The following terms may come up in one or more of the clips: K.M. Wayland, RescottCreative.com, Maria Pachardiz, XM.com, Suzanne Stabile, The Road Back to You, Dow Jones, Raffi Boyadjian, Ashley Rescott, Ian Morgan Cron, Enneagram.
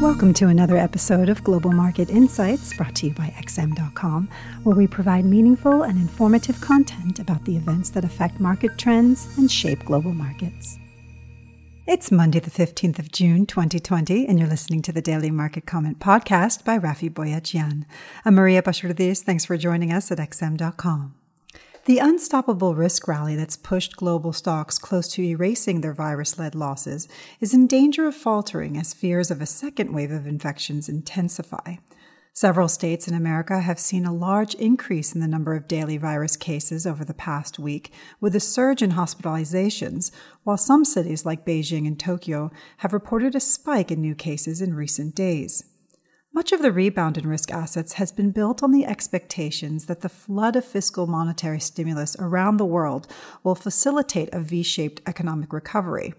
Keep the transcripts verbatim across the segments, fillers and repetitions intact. Welcome to another episode of Global Market Insights, brought to you by X M dot com, where we provide meaningful and informative content about the events that affect market trends and shape global markets. It's Monday, the fifteenth of June, twenty twenty, and you're listening to the Daily Market Comment Podcast by Raffi Boyadjian. I'm Maria Pachardiz. Thanks for joining us at X M dot com. The unstoppable risk rally that's pushed global stocks close to erasing their virus-led losses is in danger of faltering as fears of a second wave of infections intensify. Several states in America have seen a large increase in the number of daily virus cases over the past week, with a surge in hospitalizations, while some cities like Beijing and Tokyo have reported a spike in new cases in recent days. Much of the rebound in risk assets has been built on the expectations that the flood of fiscal monetary stimulus around the world will facilitate a V-shaped economic recovery.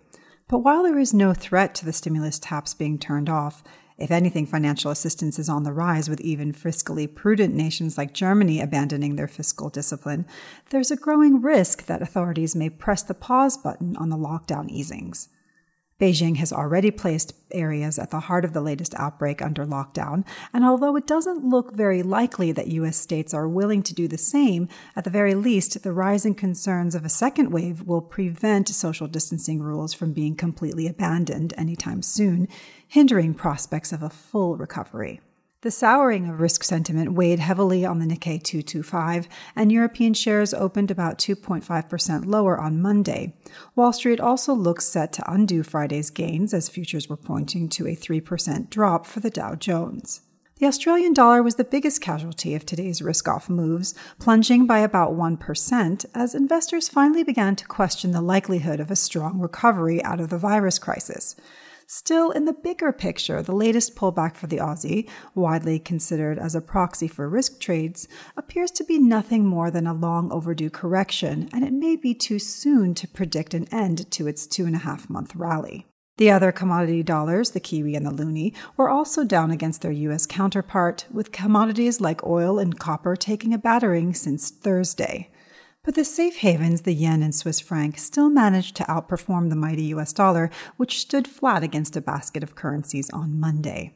But while there is no threat to the stimulus taps being turned off, if anything, financial assistance is on the rise, with even fiscally prudent nations like Germany abandoning their fiscal discipline, there's a growing risk that authorities may press the pause button on the lockdown easings. Beijing has already placed areas at the heart of the latest outbreak under lockdown, and although it doesn't look very likely that U S states are willing to do the same, at the very least, the rising concerns of a second wave will prevent social distancing rules from being completely abandoned anytime soon, hindering prospects of a full recovery. The souring of risk sentiment weighed heavily on the Nikkei two twenty-five, and European shares opened about two point five percent lower on Monday. Wall Street also looks set to undo Friday's gains, as futures were pointing to a three percent drop for the Dow Jones. The Australian dollar was the biggest casualty of today's risk-off moves, plunging by about one percent as investors finally began to question the likelihood of a strong recovery out of the virus crisis. Still, in the bigger picture, the latest pullback for the Aussie, widely considered as a proxy for risk trades, appears to be nothing more than a long overdue correction, and it may be too soon to predict an end to its two-and-a-half-month rally. The other commodity dollars, the Kiwi and the Loonie, were also down against their U S counterpart, with commodities like oil and copper taking a battering since Thursday. But the safe havens, the yen and Swiss franc, still managed to outperform the mighty U S dollar, which stood flat against a basket of currencies on Monday.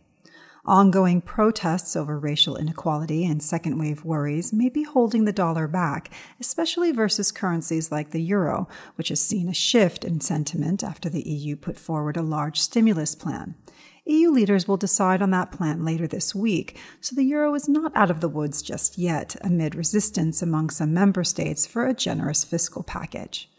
Ongoing protests over racial inequality and second-wave worries may be holding the dollar back, especially versus currencies like the euro, which has seen a shift in sentiment after the E U put forward a large stimulus plan. E U leaders will decide on that plan later this week, so the euro is not out of the woods just yet, amid resistance among some member states for a generous fiscal package.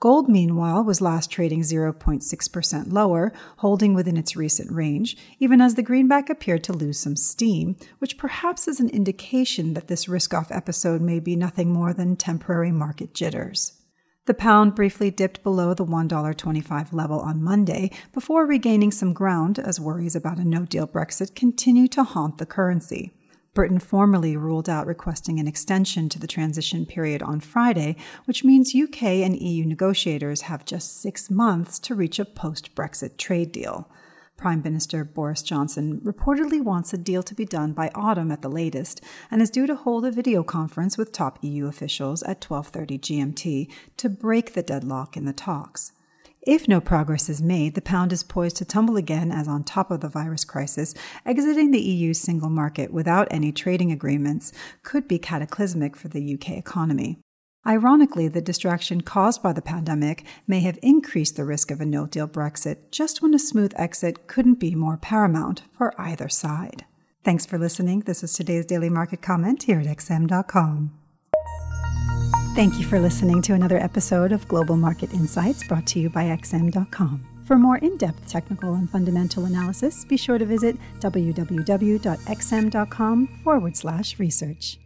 Gold, meanwhile, was last trading zero point six percent lower, holding within its recent range, even as the greenback appeared to lose some steam, which perhaps is an indication that this risk-off episode may be nothing more than temporary market jitters. The pound briefly dipped below the one dollar twenty-five level on Monday before regaining some ground as worries about a no-deal Brexit continue to haunt the currency. Britain formally ruled out requesting an extension to the transition period on Friday, which means U K and E U negotiators have just six months to reach a post-Brexit trade deal. Prime Minister Boris Johnson reportedly wants a deal to be done by autumn at the latest, and is due to hold a video conference with top E U officials at twelve thirty G M T to break the deadlock in the talks. If no progress is made, the pound is poised to tumble again as on top of the virus crisis, exiting the E U single market without any trading agreements could be cataclysmic for the U K economy. Ironically, the distraction caused by the pandemic may have increased the risk of a no-deal Brexit just when a smooth exit couldn't be more paramount for either side. Thanks for listening. This was today's Daily Market Comment here at X M dot com. Thank you for listening to another episode of Global Market Insights, brought to you by X M dot com. For more in-depth technical and fundamental analysis, be sure to visit w w w dot x m dot com forward slash research.